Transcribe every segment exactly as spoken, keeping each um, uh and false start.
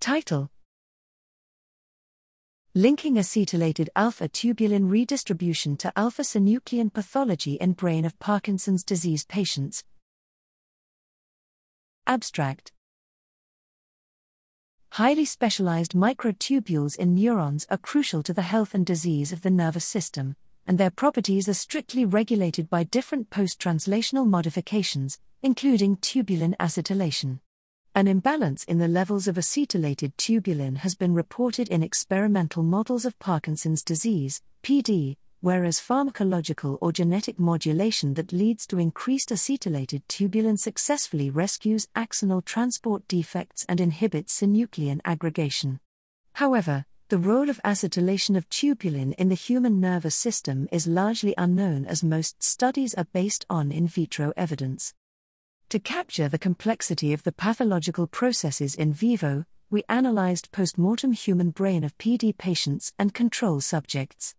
Title: Linking Acetylated Alpha-Tubulin Redistribution to Alpha-Synuclein Pathology in Brain of Parkinson's Disease Patients. Abstract: Highly specialized microtubules in neurons are crucial to the health and disease of the nervous system, and their properties are strictly regulated by different post-translational modifications, including tubulin acetylation. An imbalance in the levels of acetylated tubulin has been reported in experimental models of Parkinson's disease, P D, whereas pharmacological or genetic modulation that leads to increased acetylated tubulin successfully rescues axonal transport defects and inhibits synuclein aggregation. However, the role of acetylation of tubulin in the human nervous system is largely unknown, as most studies are based on in vitro evidence. To capture the complexity of the pathological processes in vivo, we analyzed postmortem human brain of P D patients and control subjects.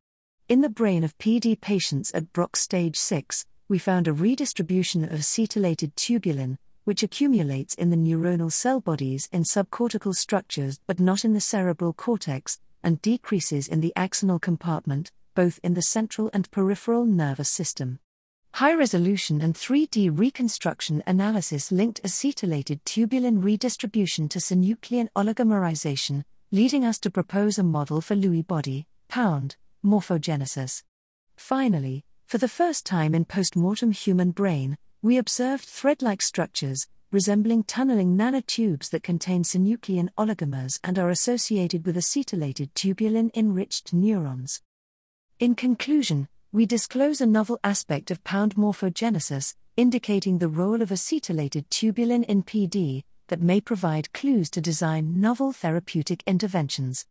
In the brain of P D patients at Braak stage six, we found a redistribution of acetylated tubulin, which accumulates in the neuronal cell bodies in subcortical structures but not in the cerebral cortex, and decreases in the axonal compartment, both in the central and peripheral nervous system. High-resolution and three D reconstruction analysis linked acetylated tubulin redistribution to synuclein oligomerization, leading us to propose a model for Lewy body pound morphogenesis. Finally, for the first time in postmortem human brain, we observed thread-like structures, resembling tunneling nanotubes that contain synuclein oligomers and are associated with acetylated tubulin-enriched neurons. In conclusion, we disclose a novel aspect of pound morphogenesis, indicating the role of acetylated tubulin in P D, that may provide clues to design novel therapeutic interventions.